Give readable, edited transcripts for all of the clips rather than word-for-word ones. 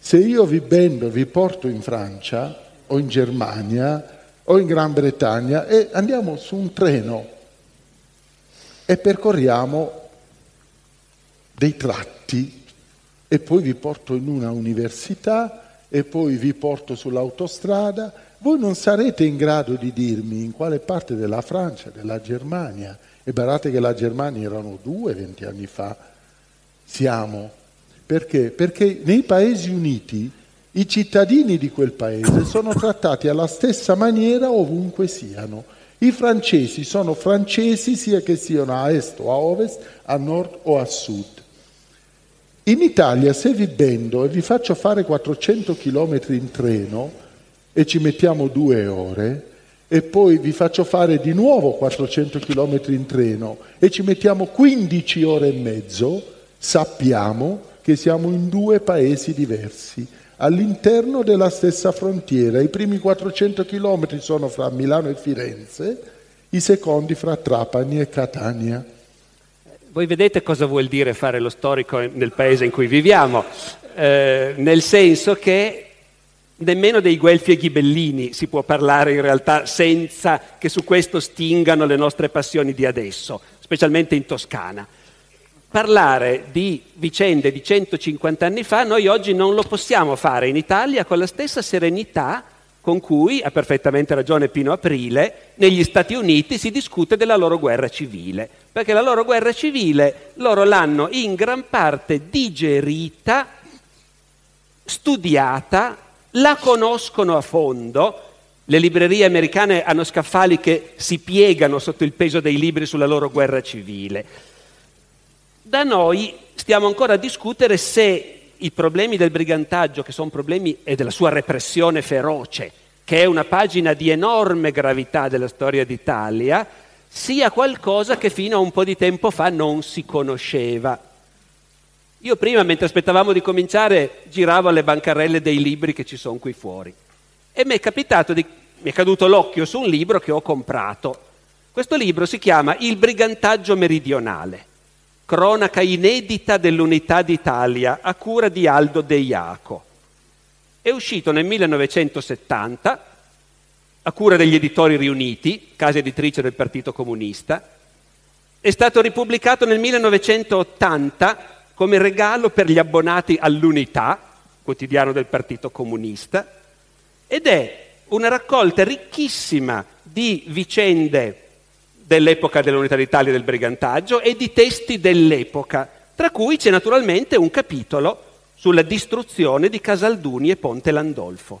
Se io vi porto in Francia o in Germania o in Gran Bretagna e andiamo su un treno e percorriamo dei tratti e poi vi porto in una università e poi vi porto sull'autostrada, voi non sarete in grado di dirmi in quale parte della Francia, della Germania, e barate che la Germania erano 20 anni fa, siamo. Perché? Perché nei Paesi Uniti i cittadini di quel paese sono trattati alla stessa maniera ovunque siano. I francesi sono francesi sia che siano a est o a ovest, a nord o a sud. In Italia, se vi bendo e vi faccio fare 400 km in treno e ci mettiamo 2 ore, e poi vi faccio fare di nuovo 400 km in treno e ci mettiamo 15 ore e mezzo, sappiamo che siamo in 2 paesi diversi, all'interno della stessa frontiera. I primi 400 chilometri sono fra Milano e Firenze, i secondi fra Trapani e Catania. Voi vedete cosa vuol dire fare lo storico nel paese in cui viviamo, nel senso che nemmeno dei Guelfi e Ghibellini si può parlare in realtà senza che su questo stingano le nostre passioni di adesso, specialmente in Toscana. Parlare di vicende di 150 anni fa noi oggi non lo possiamo fare in Italia con la stessa serenità con cui, ha perfettamente ragione Pino Aprile, negli Stati Uniti si discute della loro guerra civile, perché la loro guerra civile loro l'hanno in gran parte digerita, studiata, la conoscono a fondo. Le librerie americane hanno scaffali che si piegano sotto il peso dei libri sulla loro guerra civile. Da noi stiamo ancora a discutere se i problemi del brigantaggio, che sono problemi e della sua repressione feroce, che è una pagina di enorme gravità della storia d'Italia, sia qualcosa che fino a un po' di tempo fa non si conosceva. Io prima, mentre aspettavamo di cominciare, giravo alle bancarelle dei libri che ci sono qui fuori e mi è caduto l'occhio su un libro che ho comprato. Questo libro si chiama Il brigantaggio meridionale. Cronaca inedita dell'Unità d'Italia a cura di Aldo De Iaco. È uscito nel 1970 a cura degli Editori Riuniti, casa editrice del Partito Comunista. È stato ripubblicato nel 1980 come regalo per gli abbonati all'Unità, quotidiano del Partito Comunista, ed è una raccolta ricchissima di vicende dell'epoca dell'Unità d'Italia e del brigantaggio e di testi dell'epoca, tra cui c'è naturalmente un capitolo sulla distruzione di Casalduni e Ponte Landolfo.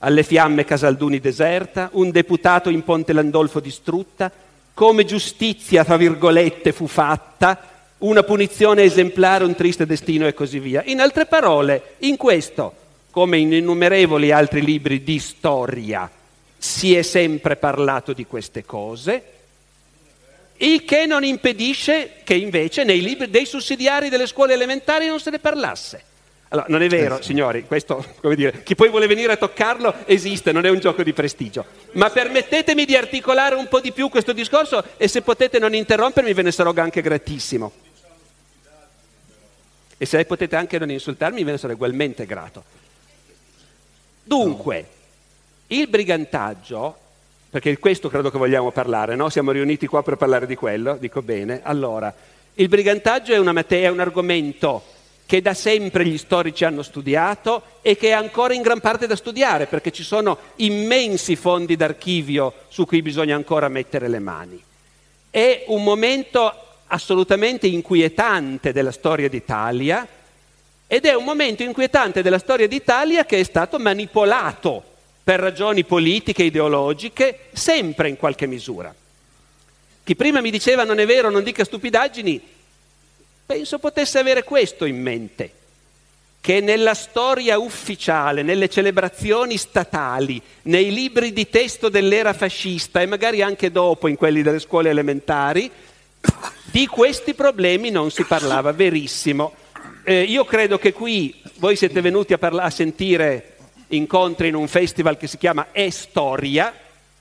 Alle fiamme Casalduni deserta, un deputato in Ponte Landolfo distrutta, come giustizia, tra virgolette, fu fatta, una punizione esemplare, un triste destino e così via. In altre parole, in questo, come in innumerevoli altri libri di storia, si è sempre parlato di queste cose. Il che non impedisce che invece nei libri dei sussidiari delle scuole elementari non se ne parlasse. Allora, non è vero, signori, questo, come dire, chi poi vuole venire a toccarlo esiste, non è un gioco di prestigio. Ma permettetemi di articolare un po' di più questo discorso e se potete non interrompermi ve ne sarò anche gratissimo. E se potete anche non insultarmi ve ne sarò ugualmente grato. Dunque, il brigantaggio... perché questo credo che vogliamo parlare, no? Siamo riuniti qua per parlare di quello, dico bene. Allora, il brigantaggio è un argomento che da sempre gli storici hanno studiato e che è ancora in gran parte da studiare, perché ci sono immensi fondi d'archivio su cui bisogna ancora mettere le mani. È un momento assolutamente inquietante della storia d'Italia, ed è un momento inquietante della storia d'Italia che è stato manipolato per ragioni politiche, ideologiche, sempre in qualche misura. Chi prima mi diceva non è vero, non dica stupidaggini, penso potesse avere questo in mente. che nella storia ufficiale, nelle celebrazioni statali, nei libri di testo dell'era fascista e magari anche dopo in quelli delle scuole elementari, di questi problemi non si parlava, verissimo. Io credo che qui voi siete venuti a sentire incontri in un festival che si chiama È Storia,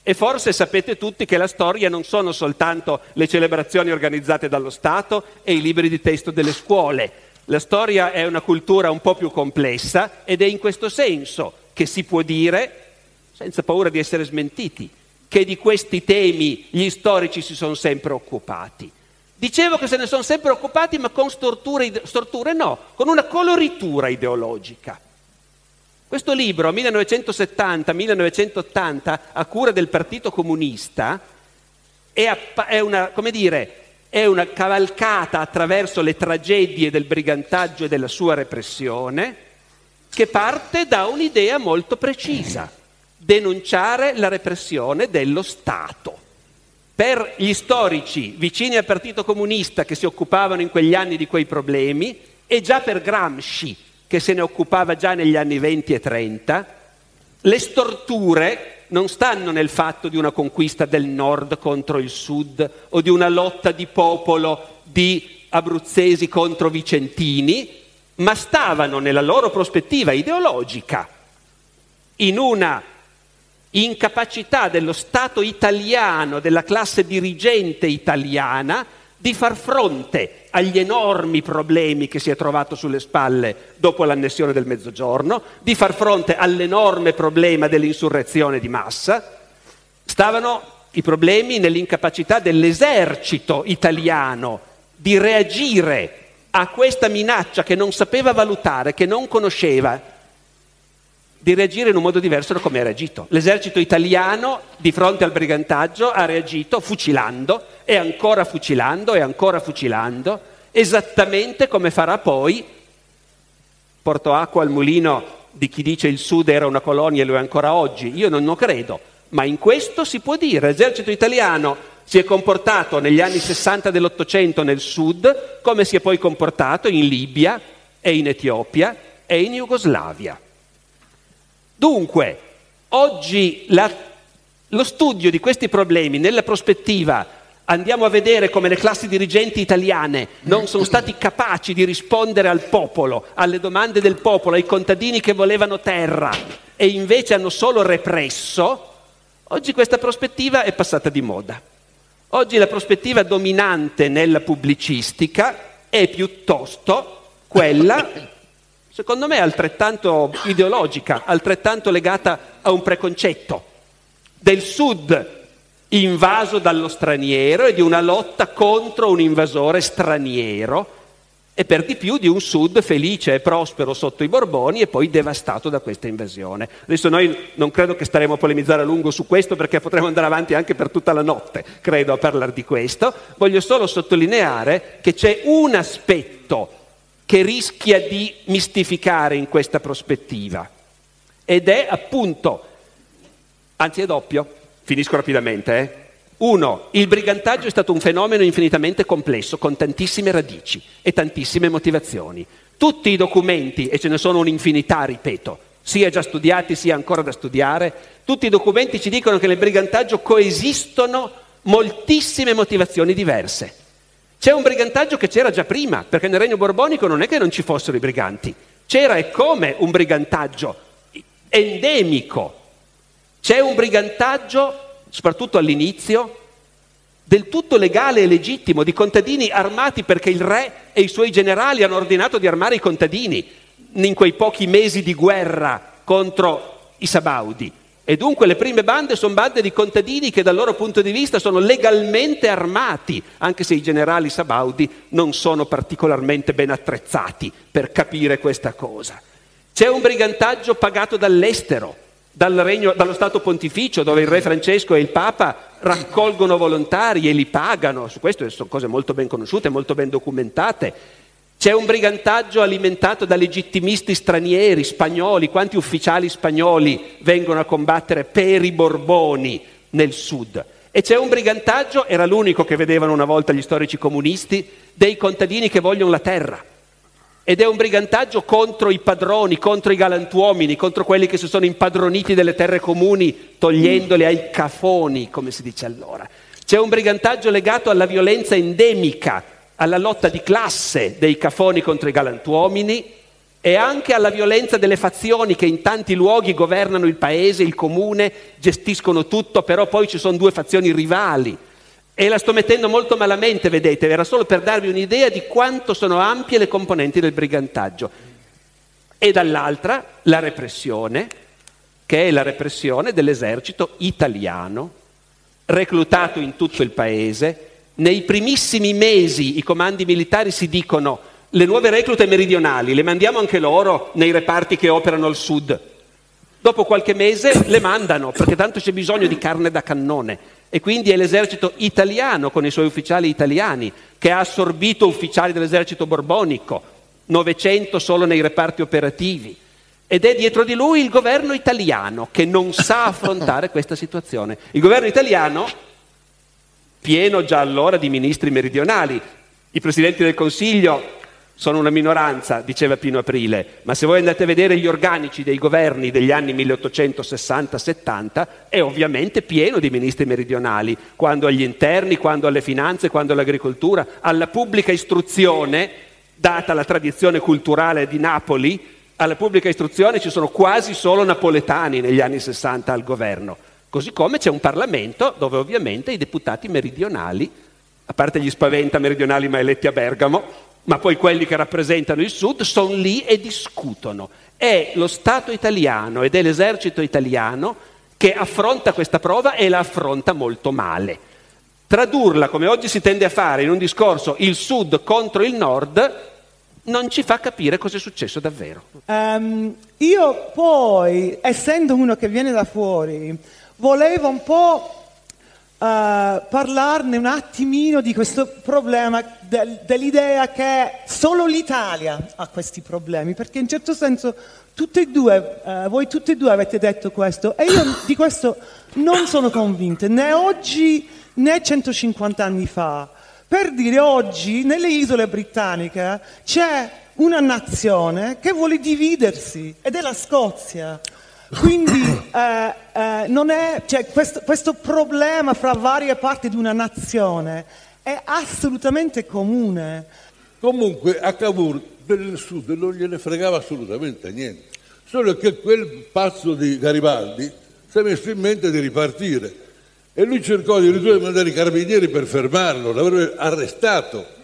e forse sapete tutti che la storia non sono soltanto le celebrazioni organizzate dallo Stato e i libri di testo delle scuole. La storia è una cultura un po' più complessa, ed è in questo senso che si può dire, senza paura di essere smentiti, che di questi temi gli storici si sono sempre occupati. Dicevo che se ne sono sempre occupati, ma con storture no, con una coloritura ideologica. Questo libro, 1970-1980, a cura del Partito Comunista, è una cavalcata attraverso le tragedie del brigantaggio e della sua repressione, che parte da un'idea molto precisa: denunciare la repressione dello Stato. Per gli storici vicini al Partito Comunista, che si occupavano in quegli anni di quei problemi, e già per Gramsci, che se ne occupava già negli anni 20 e 30, le storture non stanno nel fatto di una conquista del nord contro il sud, o di una lotta di popolo di abruzzesi contro vicentini, ma stavano nella loro prospettiva ideologica, in una incapacità dello Stato italiano, della classe dirigente italiana, di far fronte agli enormi problemi che si è trovato sulle spalle dopo l'annessione del Mezzogiorno, di far fronte all'enorme problema dell'insurrezione di massa. Stavano i problemi nell'incapacità dell'esercito italiano di reagire a questa minaccia che non sapeva valutare, che non conosceva, di reagire in un modo diverso da come ha reagito. L'esercito italiano di fronte al brigantaggio ha reagito fucilando e ancora fucilando e ancora fucilando, esattamente come farà poi. Porto acqua al mulino di chi dice il Sud era una colonia e lo è ancora oggi. Io non lo credo, ma in questo si può dire: l'esercito italiano si è comportato negli anni 60 dell'Ottocento nel Sud come si è poi comportato in Libia e in Etiopia e in Jugoslavia. Dunque, oggi lo studio di questi problemi nella prospettiva, andiamo a vedere come le classi dirigenti italiane non sono stati capaci di rispondere al popolo, alle domande del popolo, ai contadini che volevano terra e invece hanno solo represso, oggi questa prospettiva è passata di moda. Oggi la prospettiva dominante nella pubblicistica è piuttosto quella, secondo me, altrettanto ideologica, altrettanto legata a un preconcetto del Sud invaso dallo straniero e di una lotta contro un invasore straniero, e per di più di un Sud felice e prospero sotto i Borboni e poi devastato da questa invasione. Adesso noi non credo che staremo a polemizzare a lungo su questo, perché potremo andare avanti anche per tutta la notte, credo, a parlare di questo. Voglio solo sottolineare che c'è un aspetto che rischia di mistificare in questa prospettiva, ed è appunto, anzi è doppio, finisco rapidamente. Uno, il brigantaggio è stato un fenomeno infinitamente complesso, con tantissime radici e tantissime motivazioni. Tutti i documenti, e ce ne sono un'infinità, ripeto, sia già studiati sia ancora da studiare, tutti i documenti ci dicono che nel brigantaggio coesistono moltissime motivazioni diverse. C'è un brigantaggio che c'era già prima, perché nel Regno Borbonico non è che non ci fossero i briganti, c'era e come un brigantaggio endemico. C'è un brigantaggio, soprattutto all'inizio, del tutto legale e legittimo, di contadini armati perché il re e i suoi generali hanno ordinato di armare i contadini in quei pochi mesi di guerra contro i Sabaudi. E dunque le prime bande sono bande di contadini che dal loro punto di vista sono legalmente armati, anche se i generali sabaudi non sono particolarmente ben attrezzati per capire questa cosa. C'è un brigantaggio pagato dall'estero, dallo Stato Pontificio, dove il Re Francesco e il Papa raccolgono volontari e li pagano. Su questo sono cose molto ben conosciute, molto ben documentate. C'è un brigantaggio alimentato da legittimisti stranieri, spagnoli. Quanti ufficiali spagnoli vengono a combattere per i Borboni nel Sud? E c'è un brigantaggio, era l'unico che vedevano una volta gli storici comunisti, dei contadini che vogliono la terra. Ed è un brigantaggio contro i padroni, contro i galantuomini, contro quelli che si sono impadroniti delle terre comuni togliendole ai cafoni, come si dice allora. C'è un brigantaggio legato alla violenza endemica, alla lotta di classe dei cafoni contro i galantuomini e anche alla violenza delle fazioni che in tanti luoghi governano il paese, il comune, gestiscono tutto, però poi ci sono due fazioni rivali. E la sto mettendo molto malamente, vedete, era solo per darvi un'idea di quanto sono ampie le componenti del brigantaggio. E dall'altra la repressione, che è la repressione dell'esercito italiano, reclutato in tutto il paese. Nei primissimi mesi i comandi militari si dicono: le nuove reclute meridionali le mandiamo anche loro nei reparti che operano al sud. Dopo qualche mese le mandano, perché tanto c'è bisogno di carne da cannone. E quindi è l'esercito italiano con i suoi ufficiali italiani che ha assorbito ufficiali dell'esercito borbonico, 900 solo nei reparti operativi, ed è dietro di lui il governo italiano che non sa affrontare questa situazione. Il governo italiano, pieno già allora di ministri meridionali, i presidenti del Consiglio sono una minoranza, diceva Pino Aprile, ma se voi andate a vedere gli organici dei governi degli anni 1860-70 è ovviamente pieno di ministri meridionali, quando agli interni, quando alle finanze, quando all'agricoltura, alla pubblica istruzione, data la tradizione culturale di Napoli, alla pubblica istruzione ci sono quasi solo napoletani negli anni 60 al governo, così come c'è un Parlamento dove ovviamente i deputati meridionali, a parte gli spaventa meridionali ma eletti a Bergamo, ma poi quelli che rappresentano il Sud sono lì e discutono. È lo Stato italiano ed è l'esercito italiano che affronta questa prova e la affronta molto male. Tradurla, come oggi si tende a fare, in un discorso il Sud contro il Nord non ci fa capire cosa è successo davvero. Io poi, essendo uno che viene da fuori, volevo un po' parlarne un attimino di questo problema, dell'idea che solo l'Italia ha questi problemi, perché in certo senso tutte e due, voi tutte e due avete detto questo e io di questo non sono convinta, né oggi né 150 anni fa. Per dire, oggi nelle isole britanniche c'è una nazione che vuole dividersi ed è la Scozia. Quindi non è, cioè, questo problema fra varie parti di una nazione è assolutamente comune. Comunque a Cavour del Sud non gliene fregava assolutamente niente, solo che quel pazzo di Garibaldi si è messo in mente di ripartire e lui cercò addirittura di mandare i carabinieri per fermarlo, l'avrebbero arrestato.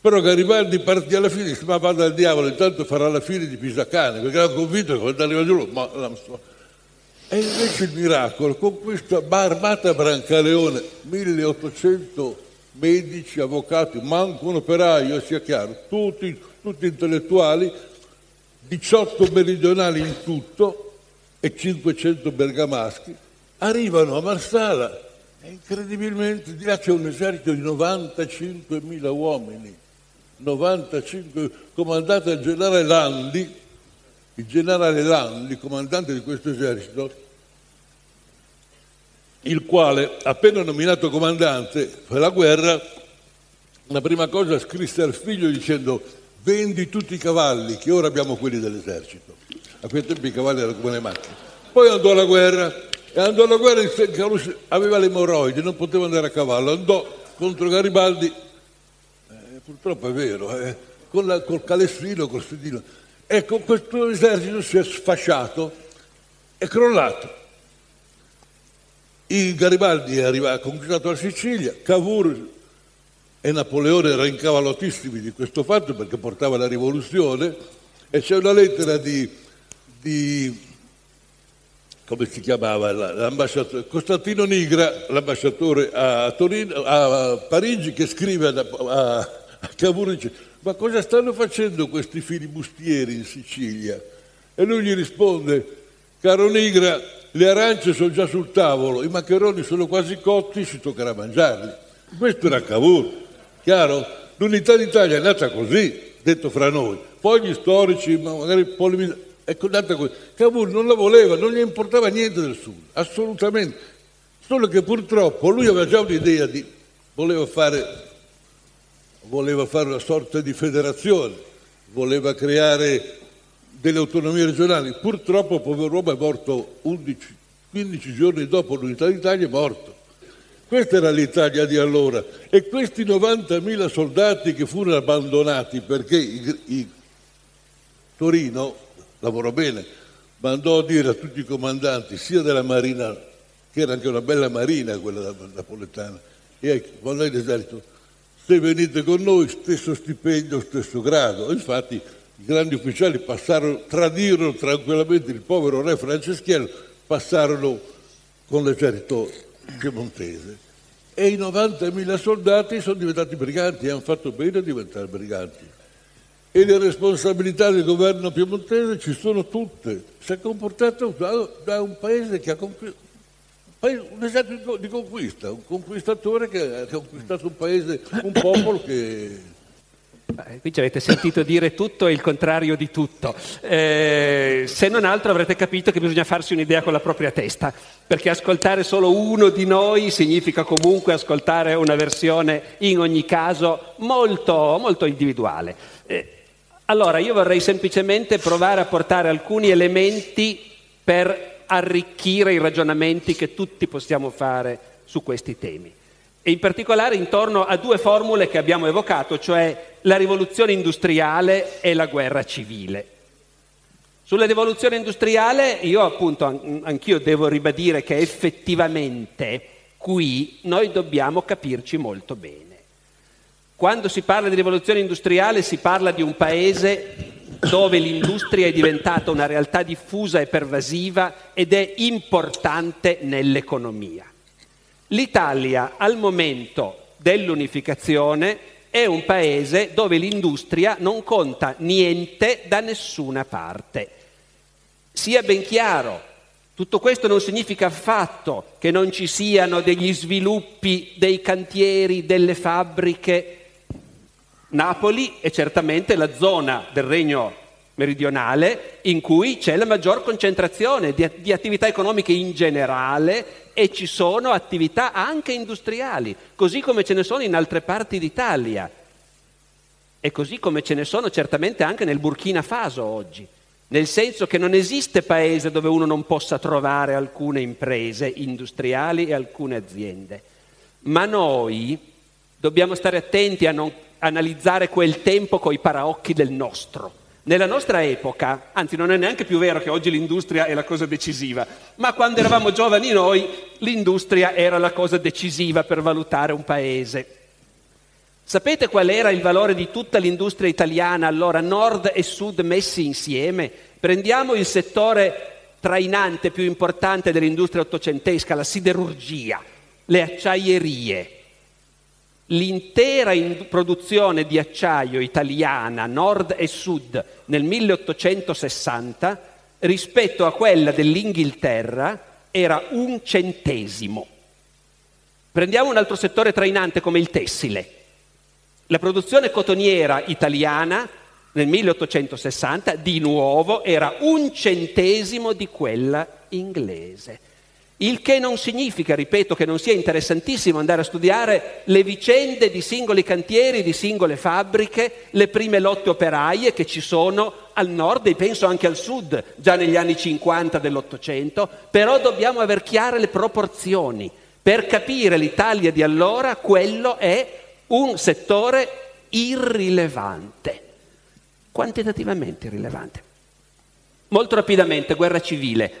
Però Garibaldi partì alla fine e disse: ma vada al diavolo, intanto farà la fine di Pisacane, perché era convinto che quando arriva giù E invece il miracolo, con questa armata Brancaleone, 1800 medici, avvocati, manco un operaio, sia chiaro, tutti intellettuali, 18 meridionali in tutto e 500 bergamaschi, arrivano a Marsala e incredibilmente di là c'è un esercito di 95.000 uomini. 95, comandato dal generale Landi, il generale Landi, comandante di questo esercito, il quale, appena nominato comandante per la guerra, la prima cosa scrisse al figlio dicendo: vendi tutti i cavalli, che ora abbiamo quelli dell'esercito. A quei tempi i cavalli erano come le macchine. Poi andò alla guerra, aveva le emorroidi, non poteva andare a cavallo, andò contro Garibaldi. Purtroppo è vero, col calessino, col sedino. Ecco, questo esercito si è sfasciato, è crollato. Il Garibaldi ha conquistato la Sicilia, Cavour e Napoleone erano incavallotissimi di questo fatto perché portava la rivoluzione e c'è una lettera di come si chiamava, l'ambasciatore Costantino Nigra, l'ambasciatore a Torino, a Parigi, che scrive a Cavour dice: ma cosa stanno facendo questi filibustieri in Sicilia? E lui gli risponde: caro Nigra, le arance sono già sul tavolo, i maccheroni sono quasi cotti, si toccherà mangiarli. Questo era Cavour, chiaro? L'unità d'Italia è nata così, detto fra noi. Poi gli storici, magari polemizzano. Ecco, nata così. Cavour non la voleva, non gli importava niente del Sud, assolutamente. Solo che purtroppo lui aveva già un'idea di voleva fare una sorta di federazione, voleva creare delle autonomie regionali. Purtroppo pover'uomo è morto 15 giorni dopo l'unità d'Italia, è morto. Questa era l'Italia di allora, e questi 90.000 soldati che furono abbandonati perché Torino lavorò bene, mandò a dire a tutti i comandanti sia della Marina, che era anche una bella marina quella napoletana, e mandò all'esercito: se venite con noi stesso stipendio, stesso grado. Infatti i grandi ufficiali tradirono tranquillamente il povero re Franceschiello, passarono con l'esercito piemontese, e i 90.000 soldati sono diventati briganti e hanno fatto bene a diventare briganti. E le responsabilità del governo piemontese ci sono tutte. Si è comportato da un paese che ha un esercito di conquista, un conquistatore che ha conquistato un paese, un popolo che... Qui ci avete sentito dire tutto e il contrario di tutto. Se non altro avrete capito che bisogna farsi un'idea con la propria testa, perché ascoltare solo uno di noi significa comunque ascoltare una versione in ogni caso molto, molto individuale. Allora io vorrei semplicemente provare a portare alcuni elementi per arricchire i ragionamenti che tutti possiamo fare su questi temi. E in particolare intorno a due formule che abbiamo evocato, cioè la rivoluzione industriale e la guerra civile. Sulla rivoluzione industriale io appunto, anch'io devo ribadire che effettivamente qui noi dobbiamo capirci molto bene. Quando si parla di rivoluzione industriale si parla di un paese dove l'industria è diventata una realtà diffusa e pervasiva ed è importante nell'economia. L'Italia al momento dell'unificazione è un paese dove l'industria non conta niente da nessuna parte. Sia ben chiaro, tutto questo non significa affatto che non ci siano degli sviluppi dei cantieri, delle fabbriche. Napoli è certamente la zona del Regno meridionale in cui c'è la maggior concentrazione di attività economiche in generale, e ci sono attività anche industriali, così come ce ne sono in altre parti d'Italia e così come ce ne sono certamente anche nel Burkina Faso oggi, nel senso che non esiste paese dove uno non possa trovare alcune imprese industriali e alcune aziende. Ma noi dobbiamo stare attenti a non analizzare quel tempo coi paraocchi del nostro. Nella nostra epoca, anzi non è neanche più vero che oggi l'industria è la cosa decisiva, ma quando eravamo giovani noi l'industria era la cosa decisiva per valutare un paese. Sapete qual era il valore di tutta l'industria italiana allora, nord e sud messi insieme? Prendiamo il settore trainante più importante dell'industria ottocentesca, la siderurgia, le acciaierie. L'intera produzione di acciaio italiana, nord e sud, nel 1860, rispetto a quella dell'Inghilterra, era 1/100. Prendiamo un altro settore trainante come il tessile. La produzione cotoniera italiana, nel 1860, di nuovo, era 1/100 di quella inglese. Il che non significa, ripeto, che non sia interessantissimo andare a studiare le vicende di singoli cantieri, di singole fabbriche, le prime lotte operaie che ci sono al nord e penso anche al sud, già negli anni 50 dell'Ottocento, però dobbiamo aver chiare le proporzioni. Per capire l'Italia di allora, quello è un settore irrilevante, quantitativamente irrilevante. Molto rapidamente, guerra civile.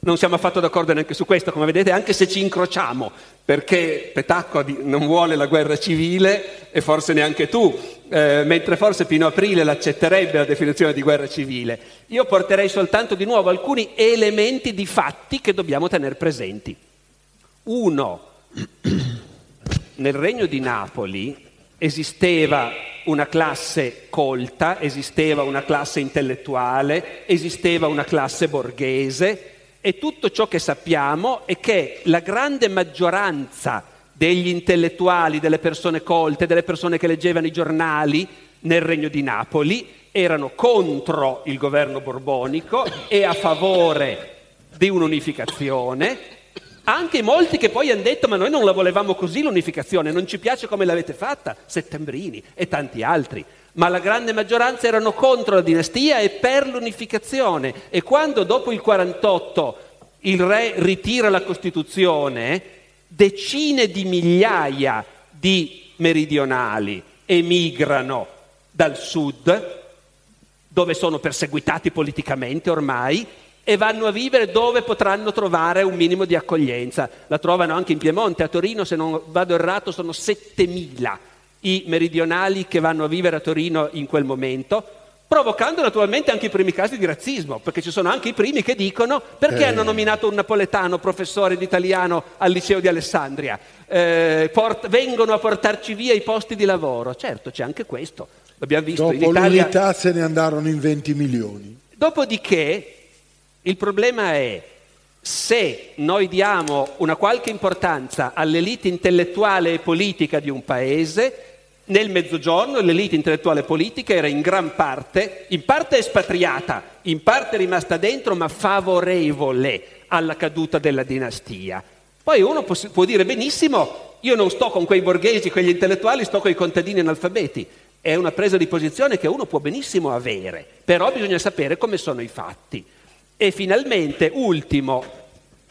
Non siamo affatto d'accordo neanche su questo, come vedete, anche se ci incrociamo, perché Petacco non vuole la guerra civile e forse neanche tu, mentre forse Pino Aprile l'accetterebbe la definizione di guerra civile. Io porterei soltanto di nuovo alcuni elementi di fatti che dobbiamo tenere presenti. Uno, nel Regno di Napoli esisteva una classe colta, esisteva una classe intellettuale, esisteva una classe borghese. E tutto ciò che sappiamo è che la grande maggioranza degli intellettuali, delle persone colte, delle persone che leggevano i giornali nel Regno di Napoli erano contro il governo borbonico e a favore di un'unificazione. Anche molti che poi hanno detto: ma noi non la volevamo così l'unificazione, non ci piace come l'avete fatta, Settembrini e tanti altri. ma la grande maggioranza erano contro la dinastia e per l'unificazione. E quando dopo il 48 il re ritira la Costituzione, decine di migliaia di meridionali emigrano dal sud, dove sono perseguitati politicamente ormai, e vanno a vivere dove potranno trovare un minimo di accoglienza. La trovano anche in Piemonte, a Torino, se non vado errato, sono 7.000 i meridionali che vanno a vivere a Torino in quel momento, provocando naturalmente anche i primi casi di razzismo, perché ci sono anche i primi che dicono perché hanno nominato un napoletano professore di italiano al liceo di Alessandria, vengono a portarci via i posti di lavoro. Certo, c'è anche questo, l'abbiamo visto. Dopo in Italia l'unità se ne andarono in 20 milioni. Dopodiché il problema è, se noi diamo una qualche importanza all'elite intellettuale e politica di un paese, nel Mezzogiorno l'elite intellettuale e politica era in parte espatriata, in parte rimasta dentro, ma favorevole alla caduta della dinastia. Poi uno può dire benissimo, io non sto con quei borghesi, quegli intellettuali, sto con i contadini analfabeti. È una presa di posizione che uno può benissimo avere, però bisogna sapere come sono i fatti. E finalmente, ultimo,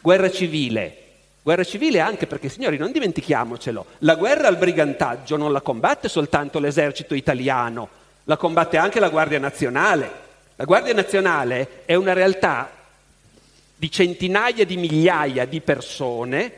guerra civile. Guerra civile anche perché, signori, non dimentichiamocelo, la guerra al brigantaggio non la combatte soltanto l'esercito italiano, la combatte anche la Guardia Nazionale. La Guardia Nazionale è una realtà di centinaia di migliaia di persone,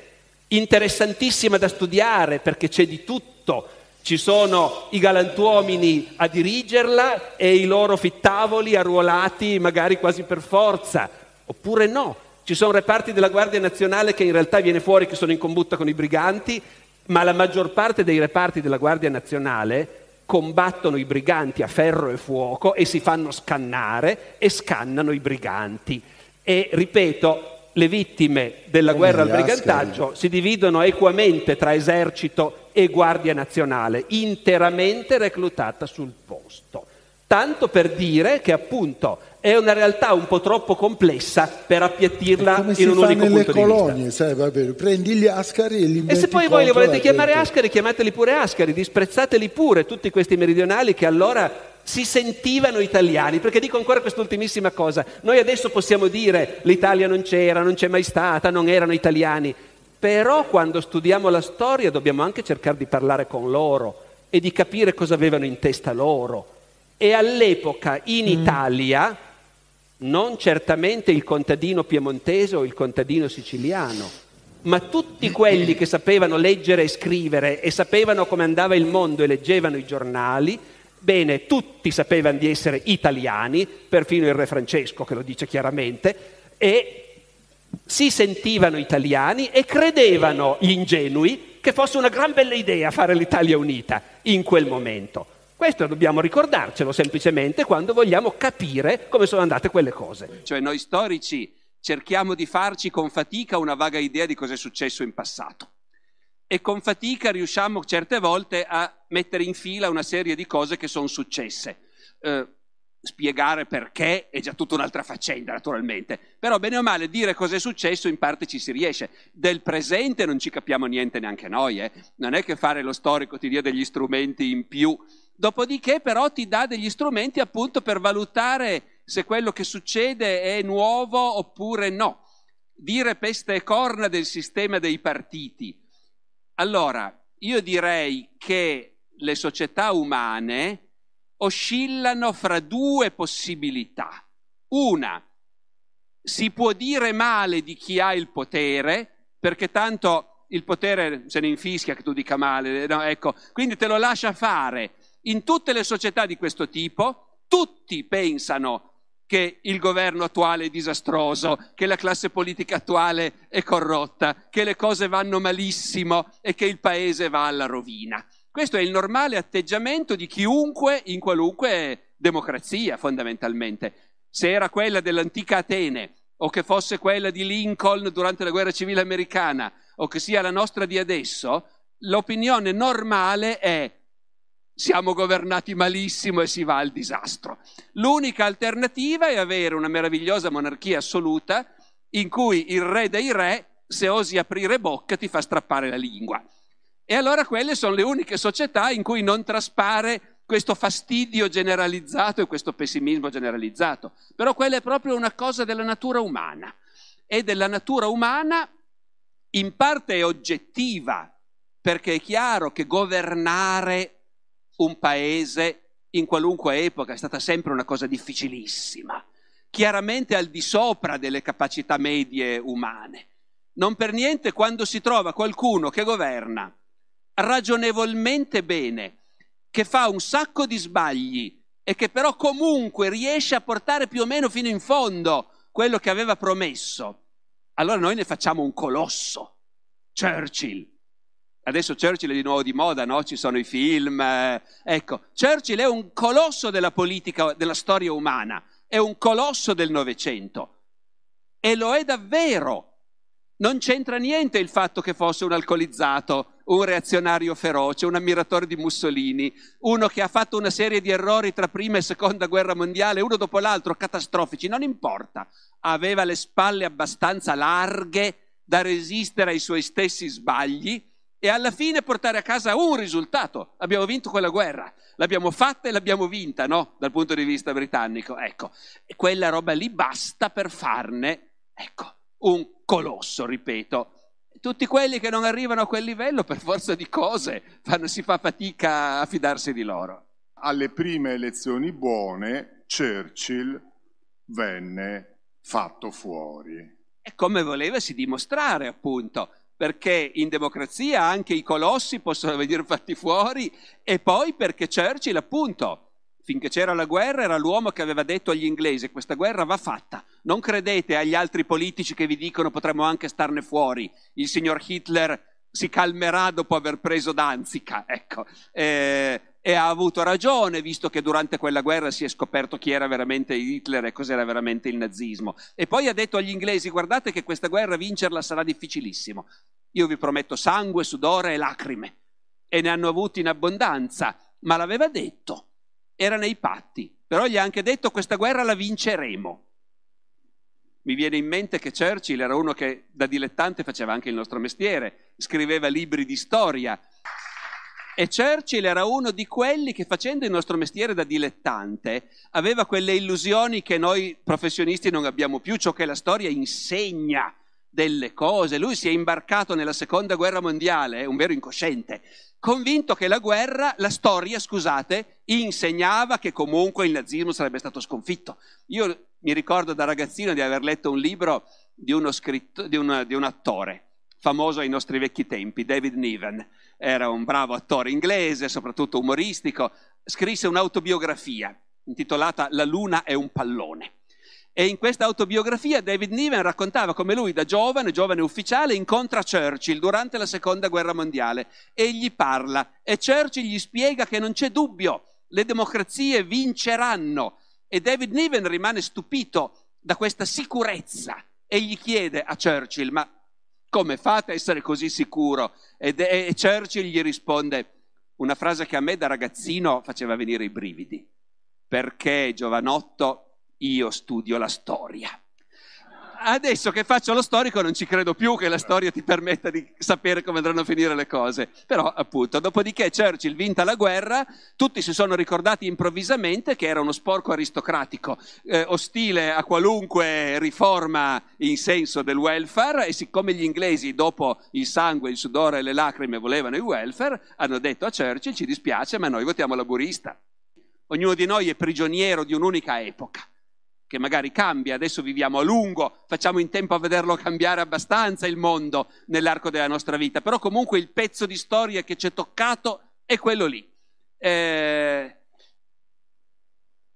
interessantissima da studiare perché c'è di tutto. Ci sono i galantuomini a dirigerla e i loro fittavoli arruolati magari quasi per forza, oppure no. Ci sono reparti della Guardia Nazionale che in realtà viene fuori che sono in combutta con i briganti, ma la maggior parte dei reparti della Guardia Nazionale combattono i briganti a ferro e fuoco e si fanno scannare e scannano i briganti. E ripeto, le vittime della guerra al brigantaggio si dividono equamente tra esercito e Guardia Nazionale, interamente reclutata sul posto. Tanto per dire che appunto è una realtà un po' troppo complessa per appiattirla in un unico punto colonie, di vista. Sai, vabbè, prendi gli ascari e li metti. E se poi voi li volete chiamare ascari, chiamateli pure ascari, disprezzateli pure tutti questi meridionali che allora si sentivano italiani, perché dico ancora quest'ultimissima cosa. Noi adesso possiamo dire l'Italia non c'era, non c'è mai stata, non erano italiani, però quando studiamo la storia dobbiamo anche cercare di parlare con loro e di capire cosa avevano in testa loro. E all'epoca in Italia non certamente il contadino piemontese o il contadino siciliano, ma tutti quelli che sapevano leggere e scrivere e sapevano come andava il mondo e leggevano i giornali, bene, tutti sapevano di essere italiani, perfino il re Francesco che lo dice chiaramente, e si sentivano italiani e credevano, gli ingenui, che fosse una gran bella idea fare l'Italia unita in quel momento. Questo dobbiamo ricordarcelo semplicemente quando vogliamo capire come sono andate quelle cose. Cioè noi storici cerchiamo di farci con fatica una vaga idea di cosa è successo in passato. E con fatica riusciamo certe volte a mettere in fila una serie di cose che sono successe. Spiegare perché è già tutta un'altra faccenda, naturalmente. Però bene o male dire cosa è successo in parte ci si riesce. Del presente non ci capiamo niente neanche noi. Non è che fare lo storico ti dia degli strumenti in più. Dopodiché però ti dà degli strumenti appunto per valutare se quello che succede è nuovo oppure no. Dire peste e corna del sistema dei partiti. Allora, io direi che le società umane oscillano fra due possibilità. Una, si può dire male di chi ha il potere, perché tanto il potere se ne infischia che tu dica male, no, ecco, quindi te lo lascia fare. In tutte le società di questo tipo, tutti pensano che il governo attuale è disastroso, che la classe politica attuale è corrotta, che le cose vanno malissimo e che il paese va alla rovina. Questo è il normale atteggiamento di chiunque in qualunque democrazia, fondamentalmente. Se era quella dell'antica Atene, o che fosse quella di Lincoln durante la guerra civile americana, o che sia la nostra di adesso, l'opinione normale è: siamo governati malissimo e si va al disastro. L'unica alternativa è avere una meravigliosa monarchia assoluta in cui il re dei re, se osi aprire bocca, ti fa strappare la lingua. E allora quelle sono le uniche società in cui non traspare questo fastidio generalizzato e questo pessimismo generalizzato. Però quella è proprio una cosa della natura umana, e della natura umana in parte è oggettiva, perché è chiaro che governare un paese in qualunque epoca è stata sempre una cosa difficilissima, chiaramente al di sopra delle capacità medie umane. Non per niente quando si trova qualcuno che governa ragionevolmente bene, che fa un sacco di sbagli e che però comunque riesce a portare più o meno fino in fondo quello che aveva promesso, allora noi ne facciamo un colosso. Churchill, adesso Churchill è di nuovo di moda, no? Ci sono i film, ecco, Churchill è un colosso della politica, della storia umana, è un colosso del Novecento, e lo è davvero. Non c'entra niente il fatto che fosse un alcolizzato, un reazionario feroce, un ammiratore di Mussolini, uno che ha fatto una serie di errori tra prima e seconda guerra mondiale, uno dopo l'altro, catastrofici, non importa. Aveva le spalle abbastanza larghe da resistere ai suoi stessi sbagli e alla fine portare a casa un risultato. Abbiamo vinto quella guerra, l'abbiamo fatta e l'abbiamo vinta, no? Dal punto di vista britannico, ecco. E quella roba lì basta per farne, ecco, un colosso, ripeto. Tutti quelli che non arrivano a quel livello, per forza di cose, si fa fatica a fidarsi di loro. Alle prime elezioni buone, Churchill venne fatto fuori. E come volevasi dimostrare, appunto, perché in democrazia anche i colossi possono venire fatti fuori, e poi perché Churchill, appunto, finché c'era la guerra era l'uomo che aveva detto agli inglesi: questa guerra va fatta, non credete agli altri politici che vi dicono potremmo anche starne fuori, il signor Hitler si calmerà dopo aver preso Danzica, ecco. E ha avuto ragione, visto che durante quella guerra si è scoperto chi era veramente Hitler e cos'era veramente il nazismo. E poi ha detto agli inglesi: guardate che questa guerra vincerla sarà difficilissimo, io vi prometto sangue, sudore e lacrime, e ne hanno avuti in abbondanza, ma l'aveva detto, era nei patti. Però gli ha anche detto: questa guerra la vinceremo. Mi viene in mente che Churchill era uno che da dilettante faceva anche il nostro mestiere, scriveva libri di storia, e Churchill era uno di quelli che, facendo il nostro mestiere da dilettante, aveva quelle illusioni che noi professionisti non abbiamo più, ciò che la storia insegna delle cose. Lui si è imbarcato nella seconda guerra mondiale, un vero incosciente, convinto che la storia, insegnava che comunque il nazismo sarebbe stato sconfitto. Io mi ricordo da ragazzino di aver letto un libro di un attore famoso ai nostri vecchi tempi, David Niven. Era un bravo attore inglese, soprattutto umoristico. Scrisse un'autobiografia intitolata La Luna è un pallone. E in questa autobiografia David Niven raccontava come lui, da giovane ufficiale, incontra Churchill durante la seconda guerra mondiale e gli parla, e Churchill gli spiega che non c'è dubbio, le democrazie vinceranno, e David Niven rimane stupito da questa sicurezza e gli chiede a Churchill: ma come fate a essere così sicuro? E Churchill gli risponde una frase che a me da ragazzino faceva venire i brividi: perché, giovanotto, io studio la storia. Adesso che faccio lo storico non ci credo più che la storia ti permetta di sapere come andranno a finire le cose. Però, appunto, dopodiché Churchill, vinta la guerra, tutti si sono ricordati improvvisamente che era uno sporco aristocratico, ostile a qualunque riforma in senso del welfare, e siccome gli inglesi, dopo il sangue, il sudore e le lacrime, volevano il welfare, hanno detto a Churchill: ci dispiace, ma noi votiamo laburista. Ognuno di noi è prigioniero di un'unica epoca, che magari cambia, adesso viviamo a lungo, facciamo in tempo a vederlo cambiare abbastanza il mondo nell'arco della nostra vita, però comunque il pezzo di storia che ci è toccato è quello lì. E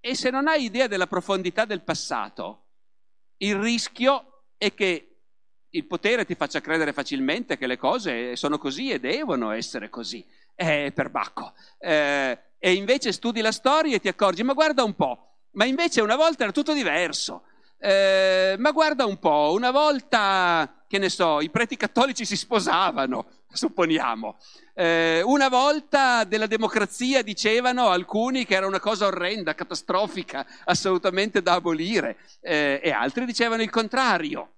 se non hai idea della profondità del passato, il rischio è che il potere ti faccia credere facilmente che le cose sono così e devono essere così. È perbacco. E invece studi la storia e ti accorgi: ma guarda un po', ma invece una volta era tutto diverso, ma guarda un po', una volta, che ne so, i preti cattolici si sposavano, supponiamo, una volta della democrazia dicevano alcuni che era una cosa orrenda, catastrofica, assolutamente da abolire, e altri dicevano il contrario.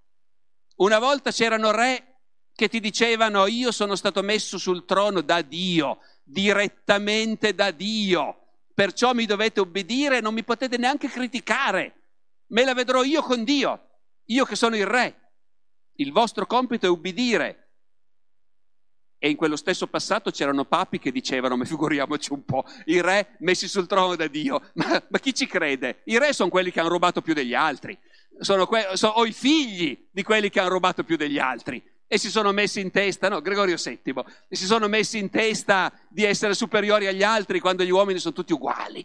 Una volta c'erano re che ti dicevano: io sono stato messo sul trono da Dio, direttamente da Dio, Perciò mi dovete obbedire, non mi potete neanche criticare. Me la vedrò io con Dio, io che sono il re. Il vostro compito è ubbidire. E in quello stesso passato c'erano papi che dicevano, ma figuriamoci un po', i re messi sul trono da Dio, ma chi ci crede? I re sono quelli che hanno rubato più degli altri, o i figli di quelli che hanno rubato più degli altri, e si sono messi in testa, no, Gregorio VII, e si sono messi in testa di essere superiori agli altri quando gli uomini sono tutti uguali.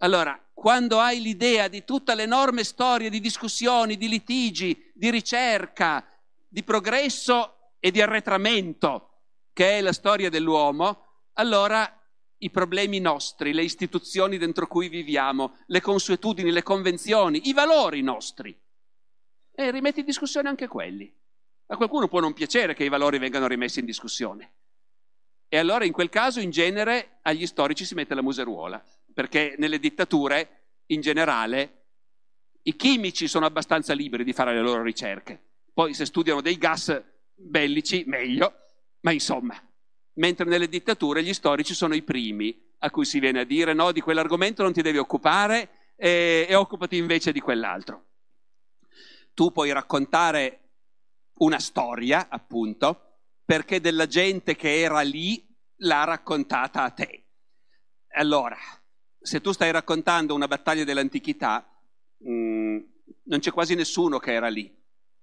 Allora, quando hai l'idea di tutta l'enorme storia di discussioni, di litigi, di ricerca, di progresso e di arretramento, che è la storia dell'uomo, allora i problemi nostri, le istituzioni dentro cui viviamo, le consuetudini, le convenzioni, i valori nostri, e rimetti in discussione anche quelli. A qualcuno può non piacere che i valori vengano rimessi in discussione, e allora in quel caso in genere agli storici si mette la museruola, perché nelle dittature in generale i chimici sono abbastanza liberi di fare le loro ricerche, poi se studiano dei gas bellici meglio. Ma insomma, mentre nelle dittature gli storici sono i primi a cui si viene a dire no, di quell'argomento non ti devi occupare e occupati invece di quell'altro. Tu puoi raccontare una storia, appunto, perché della gente che era lì l'ha raccontata a te. Allora, se tu stai raccontando una battaglia dell'antichità, non c'è quasi nessuno che era lì.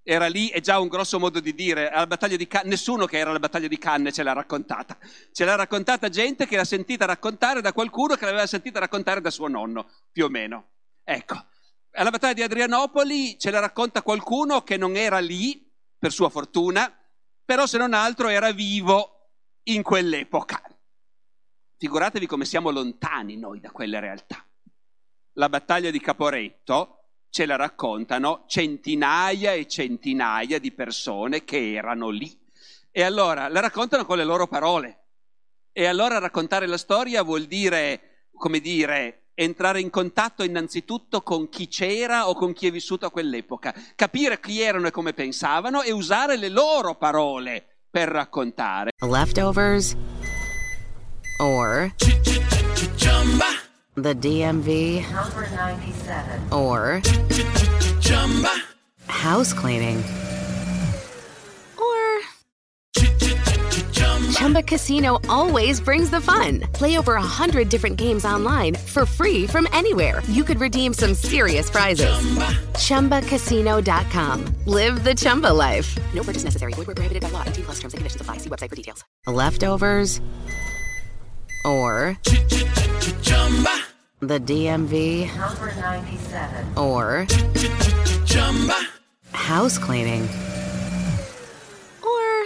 Era lì, è già un grosso modo di dire, alla battaglia di Canne, nessuno che era alla battaglia di Canne ce l'ha raccontata. Ce l'ha raccontata gente che l'ha sentita raccontare da qualcuno che l'aveva sentita raccontare da suo nonno, più o meno. Ecco, alla battaglia di Adrianopoli ce la racconta qualcuno che non era lì, per sua fortuna, però se non altro era vivo in quell'epoca. Figuratevi come siamo lontani noi da quelle realtà. La battaglia di Caporetto ce la raccontano centinaia e centinaia di persone che erano lì. E allora la raccontano con le loro parole. E allora raccontare la storia vuol dire, come dire, entrare in contatto innanzitutto con chi c'era o con chi è vissuto a quell'epoca. Capire chi erano e come pensavano e usare le loro parole per raccontare. Leftovers or the DMV, number 97, or house cleaning, or Chumba Casino always brings the fun. Play over 100 different games online for free from anywhere. You could redeem some serious prizes. ChumbaCasino.com. Live the Chumba life. No purchase necessary. Void where prohibited by law. 18 plus terms and conditions apply. See website for details. Leftovers or the DMV, number 97, or house cleaning, or